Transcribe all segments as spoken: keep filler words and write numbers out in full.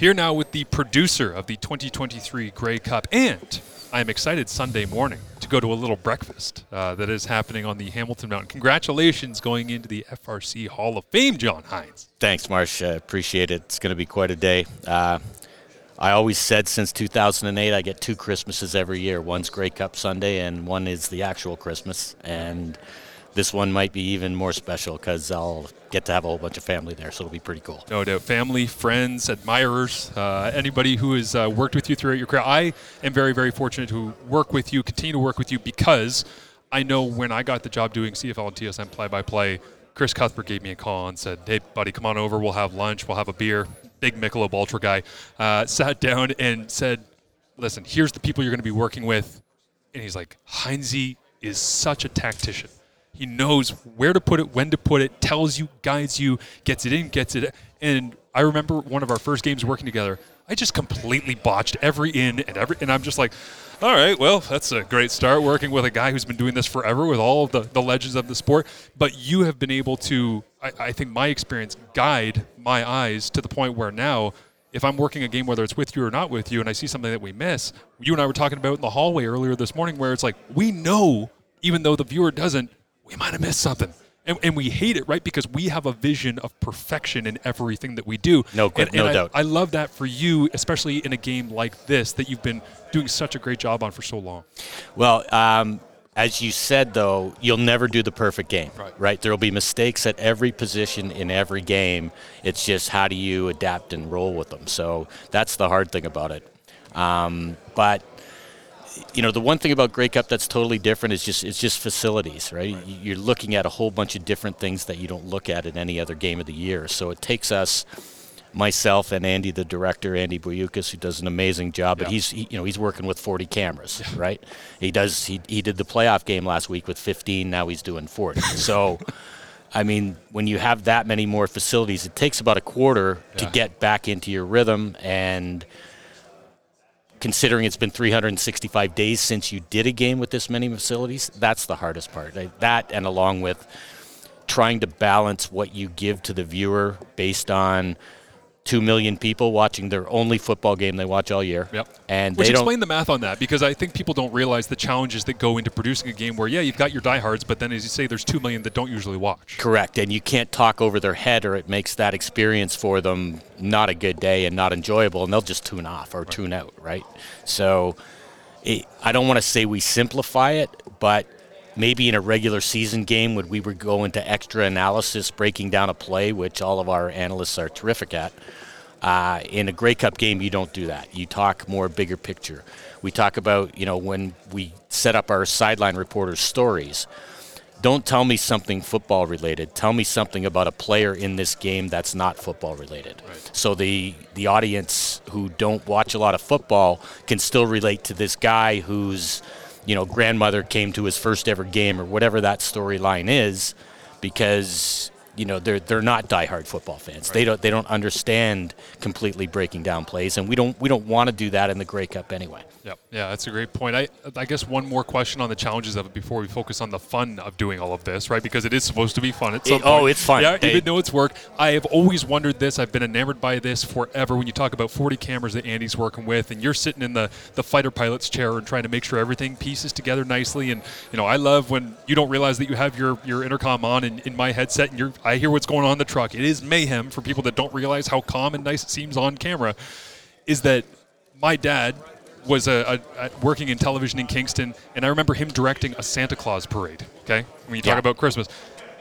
Here now with the producer of the twenty twenty-three Grey Cup, and I'm excited Sunday morning to go to a little breakfast uh, that is happening on the Hamilton Mountain. Congratulations going into the F R C Hall of Fame, Jon Hynes. Thanks, Marsh. I appreciate it. It's going to be quite a day. Uh, I always said since two thousand eight I get two Christmases every year. One's Grey Cup Sunday and one is the actual Christmas. And this one might be even more special because I'll get to have a whole bunch of family there, so it'll be pretty cool. No doubt. Family, friends, admirers, uh, anybody who has uh, worked with you throughout your career. I am very, very fortunate to work with you, continue to work with you, because I know when I got the job doing C F L and T S N play-by-play, Chris Cuthbert gave me a call and said, hey, buddy, come on over. We'll have lunch. We'll have a beer. Big Michelob Ultra guy. Uh, sat down and said, listen, here's the people you're going to be working with. And he's like, Heinze is such a tactician. He knows where to put it, when to put it, tells you, guides you, gets it in, gets it. And I remember one of our first games working together, I just completely botched every in and every, and I'm just like, all right, well, that's a great start working with a guy who's been doing this forever with all of the, the legends of the sport. But you have been able to, I, I think my experience, guide my eyes to the point where now, if I'm working a game, whether it's with you or not with you, and I see something that we miss, you and I were talking about in the hallway earlier this morning where it's like, we know, even though the viewer doesn't, we might have missed something. And, and we hate it, right? Because we have a vision of perfection in everything that we do. No, and, no and I, doubt. I love that for you, especially in a game like this that you've been doing such a great job on for so long. Well, um, as you said, though, you'll never do the perfect game, right? right? There will be mistakes at every position in every game. It's just how do you adapt and roll with them. So that's the hard thing about it. Um, but... You know, the one thing about Grey Cup that's totally different is just it's just facilities, right? right? You're looking at a whole bunch of different things that you don't look at in any other game of the year. So it takes us, myself and Andy, the director, Andy Boyukas, who does an amazing job, yeah. but he's he, you know he's working with forty cameras, yeah. right? He does he he did the playoff game last week with fifteen. Now he's doing forty. So, I mean, when you have that many more facilities, it takes about a quarter yeah. to get back into your rhythm. And considering it's been three hundred sixty-five days since you did a game with this many facilities, that's the hardest part. That, and along with trying to balance what you give to the viewer based on two million people watching their only football game they watch all year. Yep. And Which they explain don't, the math on that, because I think people don't realize the challenges that go into producing a game where, yeah, you've got your diehards, but then as you say, there's two million that don't usually watch. Correct, and you can't talk over their head or it makes that experience for them not a good day and not enjoyable, and they'll just tune off or right. tune out, right? So it, I don't want to say we simplify it, but maybe in a regular season game when we would go into extra analysis, breaking down a play, which all of our analysts are terrific at, uh, in a Grey Cup game, you don't do that. You talk more bigger picture. We talk about, you know, when we set up our sideline reporters' stories, don't tell me something football related. Tell me something about a player in this game that's not football related. Right. So the, the audience who don't watch a lot of football can still relate to this guy who's, you know, grandmother came to his first ever game or whatever that storyline is, because, you know, they're they're not diehard football fans. Right. They don't they don't understand completely breaking down plays, and we don't we don't want to do that in the Grey Cup anyway. Yep. Yeah, that's a great point. I I guess one more question on the challenges of it before we focus on the fun of doing all of this, right? Because it is supposed to be fun at some it, point. Oh, it's fun. Yeah, they, even though it's work. I have always wondered this. I've been enamored by this forever. When you talk about forty cameras that Andy's working with, and you're sitting in the, the fighter pilot's chair and trying to make sure everything pieces together nicely, and, you know, I love when you don't realize that you have your, your intercom on in, in my headset and you're I hear what's going on in the truck. It is mayhem for people that don't realize how calm and nice it seems on camera. Is that my dad was a, a, a working in television in Kingston, and I remember him directing a Santa Claus parade, okay, when you talk yeah. about Christmas.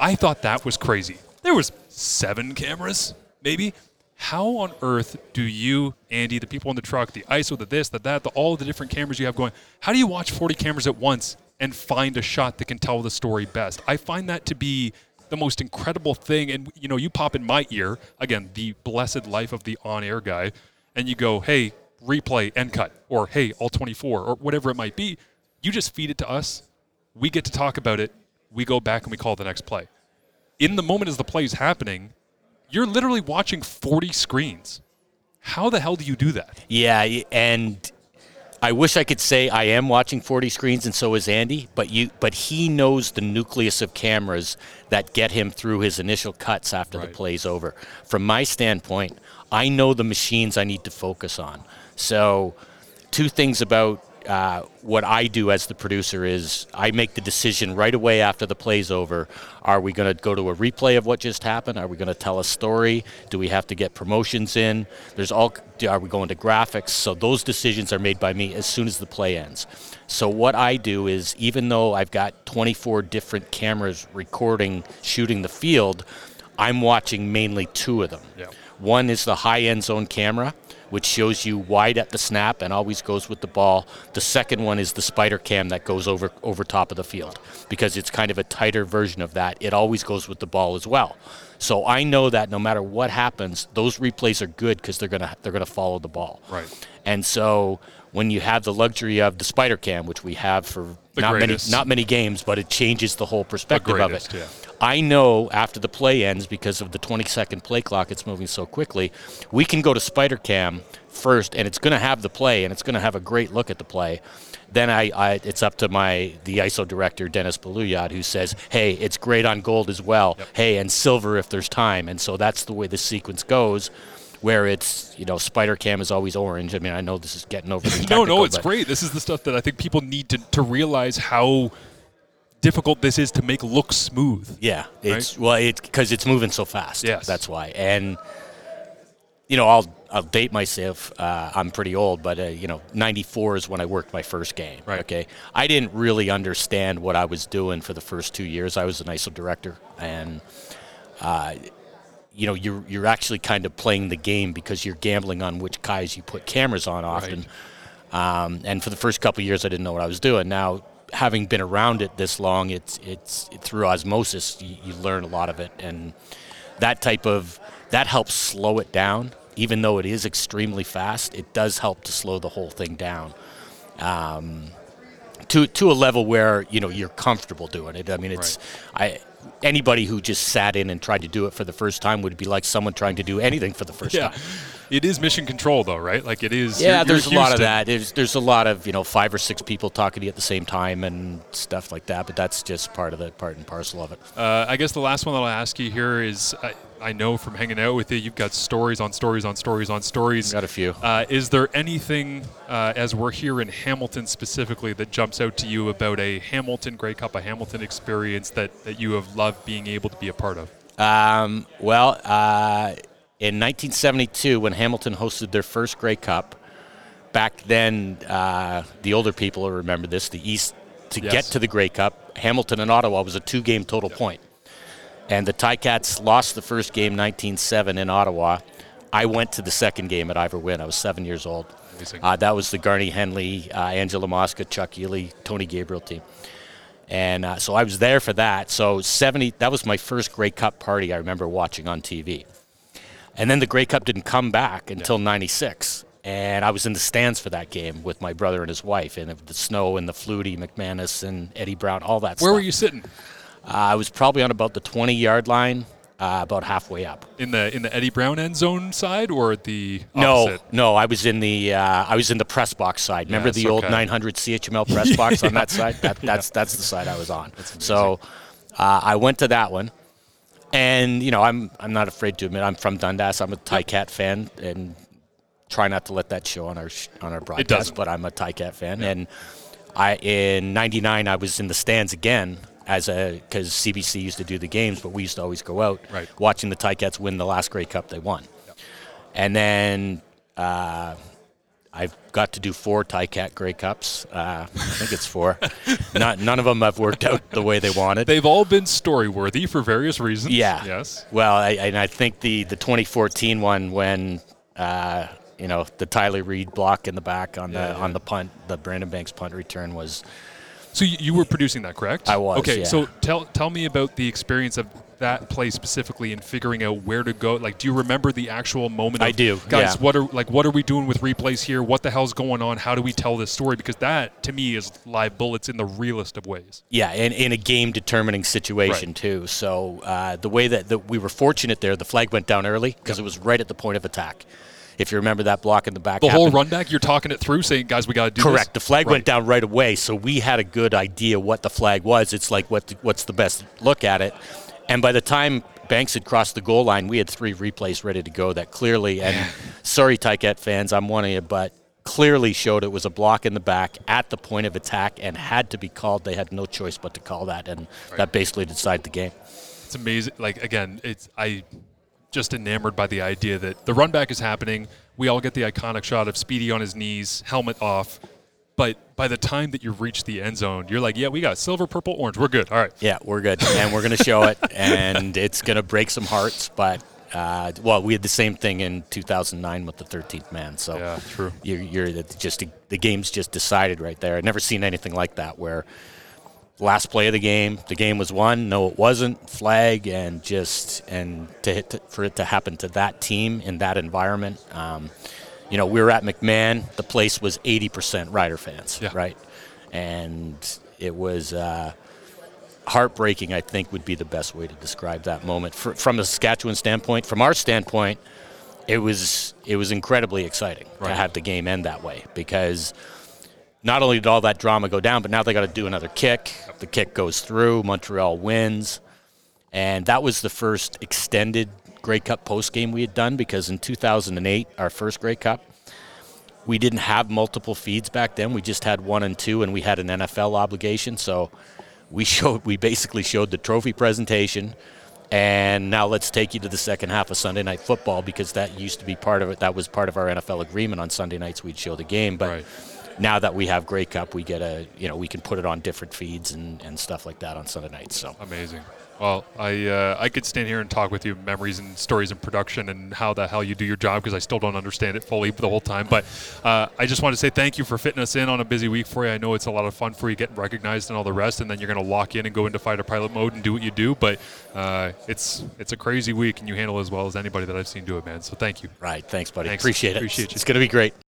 I thought that was crazy. There was seven cameras, maybe. How on earth do you, Andy, the people in the truck, the I S O, the this, the that, the all the different cameras you have going, how do you watch forty cameras at once and find a shot that can tell the story best? I find that to be the most incredible thing. And, you know, you pop in my ear, again, the blessed life of the on-air guy, and you go, hey, replay, end cut, or hey, all twenty-four, or whatever it might be. You just feed it to us. We get to talk about it. We go back and we call the next play. In the moment as the play is happening, you're literally watching forty screens. How the hell do you do that? Yeah, and I wish I could say I am watching forty screens, and so is Andy, but you, but he knows the nucleus of cameras that get him through his initial cuts after right. the play's over. From my standpoint, I know the machines I need to focus on. So two things about uh, what I do as the producer is I make the decision right away after the play's over. Are we going to go to a replay of what just happened? Are we going to tell a story? Do we have to get promotions in? There's all. Are we going to graphics? So those decisions are made by me as soon as the play ends. So what I do is, even though I've got twenty-four different cameras recording, shooting the field, I'm watching mainly two of them. Yeah. One is the high-end zone camera, which shows you wide at the snap and always goes with the ball. The second one is the spider cam that goes over, over top of the field, because it's kind of a tighter version of that. It always goes with the ball as well. So I know that no matter what happens, those replays are good because they're gonna they're gonna follow the ball. Right. And so when you have the luxury of the spider cam, which we have for the not greatest. many not many games, but it changes the whole perspective the greatest, of it. Yeah. I know after the play ends, because of the twenty-second play clock, it's moving so quickly, we can go to spider cam first, and it's going to have the play, and it's going to have a great look at the play. Then I, I it's up to my the I S O director, Dennis Baluyad, who says, hey, it's great on gold as well. Yep. Hey, and silver if there's time. And so that's the way the sequence goes, where it's, you know, spider cam is always orange. I mean, I know this is getting over the No, no, it's great. This is the stuff that I think people need to, to realize how difficult this is to make look smooth. Yeah, it's right? Well, it's because it's moving so fast. Yes. That's why. And, you know, I'll I'll date myself. Uh, I'm pretty old, but, uh, you know, ninety-four is when I worked my first game. Right. Okay. I didn't really understand what I was doing for the first two years. I was an I S O director. And, uh, you know, you're, you're actually kind of playing the game because you're gambling on which guys you put cameras on often. Right. Um, and for the first couple of years, I didn't know what I was doing. Now, having been around it this long, it's it's it, through osmosis, you, you learn a lot of it, and that type of that helps slow it down. Even though it is extremely fast, it does help to slow the whole thing down um, to to a level where, you know, you're comfortable doing it. I mean, it's right. I. Anybody who just sat in and tried to do it for the first time would be like someone trying to do anything for the first yeah. time. It is mission control, though, right? Like it is. Yeah, you're, there's you're a lot of that. There's, there's a lot of, you know, five or six people talking to you at the same time and stuff like that. But that's just part of the part and parcel of it. Uh, I guess the last one that I'll ask you here is, I, I know from hanging out with you, you've got stories on stories on stories on stories. Got a few. Uh, is there anything, uh, as we're here in Hamilton specifically, that jumps out to you about a Hamilton Grey Cup, a Hamilton experience that, that you have loved being able to be a part of? Um, well, uh, in nineteen seventy-two, when Hamilton hosted their first Grey Cup, back then, uh, the older people will remember this, the East, to yes. get to the Grey Cup, Hamilton and Ottawa was a two-game total yep. point. And the Ticats lost the first game nineteen seven in Ottawa. I went to the second game at Ivor Wynne. I was seven years old. Uh, that was the Garney Henley, uh, Angela Mosca, Chuck Ealy, Tony Gabriel team. And uh, so I was there for that. So seventy that was my first Grey Cup party I remember watching on T V. And then the Grey Cup didn't come back until ninety-six. And I was in the stands for that game with my brother and his wife. And the snow and the Flutie, McManus and Eddie Brown, all that Where stuff. Where were you sitting? Uh, I was probably on about the twenty-yard line, uh, about halfway up. In the in the Eddie Brown end zone side, or the opposite? No, no, I was in the uh, I was in the press box side. Remember yeah, the old okay. nine hundred C H M L press box on that side? That, that's yeah. that's the side I was on. So uh, I went to that one, and you know I'm I'm not afraid to admit I'm from Dundas. I'm a Ticat fan, and try not to let that show on our sh- on our broadcast. But I'm a Ticat fan, yeah. and I in ninety-nine I was in the stands again. As a because C B C used to do the games, but we used to always go out right. watching the Ticats win the last Grey Cup they won, yep. and then uh, I've got to do four Ticat Grey Cups. Uh, I think it's four. Not none of them have worked out the way they wanted. They've all been story worthy for various reasons. Yeah. Yes. Well, I, and I think the the twenty fourteen one when uh, you know the Tyler Reed block in the back on yeah, the yeah. on the punt, the Brandon Banks punt return was. So you were producing that, correct? I was, Okay, yeah. so tell tell me about the experience of that play specifically and figuring out where to go. Like, do you remember the actual moment? I of, do, Guys, yeah. what are like what are we doing with replays here? What the hell's going on? How do we tell this story? Because that, to me, is live bullets in the realest of ways. Yeah, and in a game-determining situation, right. too. So uh, the way that, that we were fortunate there, the flag went down early because yep. it was right at the point of attack. If you remember that block in the back. The happened. Whole run back, you're talking it through, saying, guys, we got to do Correct. This? Correct. The flag right. went down right away, so we had a good idea what the flag was. It's like, what the, what's the best look at it? And by the time Banks had crossed the goal line, we had three replays ready to go that clearly, and sorry, Tyquette fans, I'm one of you, but clearly showed it was a block in the back at the point of attack and had to be called. They had no choice but to call that, and right. that basically decided the game. It's amazing. Like, again, it's I just enamored by the idea that the run back is happening. We all get the iconic shot of Speedy on his knees, helmet off. But by the time that you've reached the end zone, you're like, yeah, we got silver, purple, orange. We're good. All right. Yeah, we're good. And we're going to show it. And it's going to break some hearts. But, uh, well, we had the same thing in two thousand nine with the thirteenth man. So yeah, true. You're, you're just the game's just decided right there. I've never seen anything like that where last play of the game, the game was won. No, it wasn't. Flag. And just and to hit to, for it to happen to that team in that environment, um you know, we were at McMahon. The place was eighty percent Rider fans, yeah. right? And it was uh, heartbreaking, I think, would be the best way to describe that moment. For, from a Saskatchewan standpoint, from our standpoint, it was it was incredibly exciting right. to have the game end that way, because not only did all that drama go down, but now they got to do another kick. The kick goes through. Montreal wins. And that was the first extended Grey Cup post game we had done, because in two thousand eight, our first Grey Cup, we didn't have multiple feeds back then. We just had one and two, and we had an N F L obligation. So we showed, we basically showed the trophy presentation, and now let's take you to the second half of Sunday Night Football, because that used to be part of it. That was part of our N F L agreement. On Sunday nights, we'd show the game, but right. now that we have Grey Cup, we get a, you know, we can put it on different feeds and, and stuff like that on Sunday nights. So amazing. Well, I uh, I could stand here and talk with you memories and stories and production and how the hell you do your job, because I still don't understand it fully the whole time. But uh, I just want to say thank you for fitting us in on a busy week for you. I know it's a lot of fun for you getting recognized and all the rest, and then you're going to lock in and go into fighter pilot mode and do what you do. But uh, it's it's a crazy week, and you handle it as well as anybody that I've seen do it, man. So thank you. Right. Thanks, buddy. Thanks. Appreciate it. Appreciate you. It's going to be great.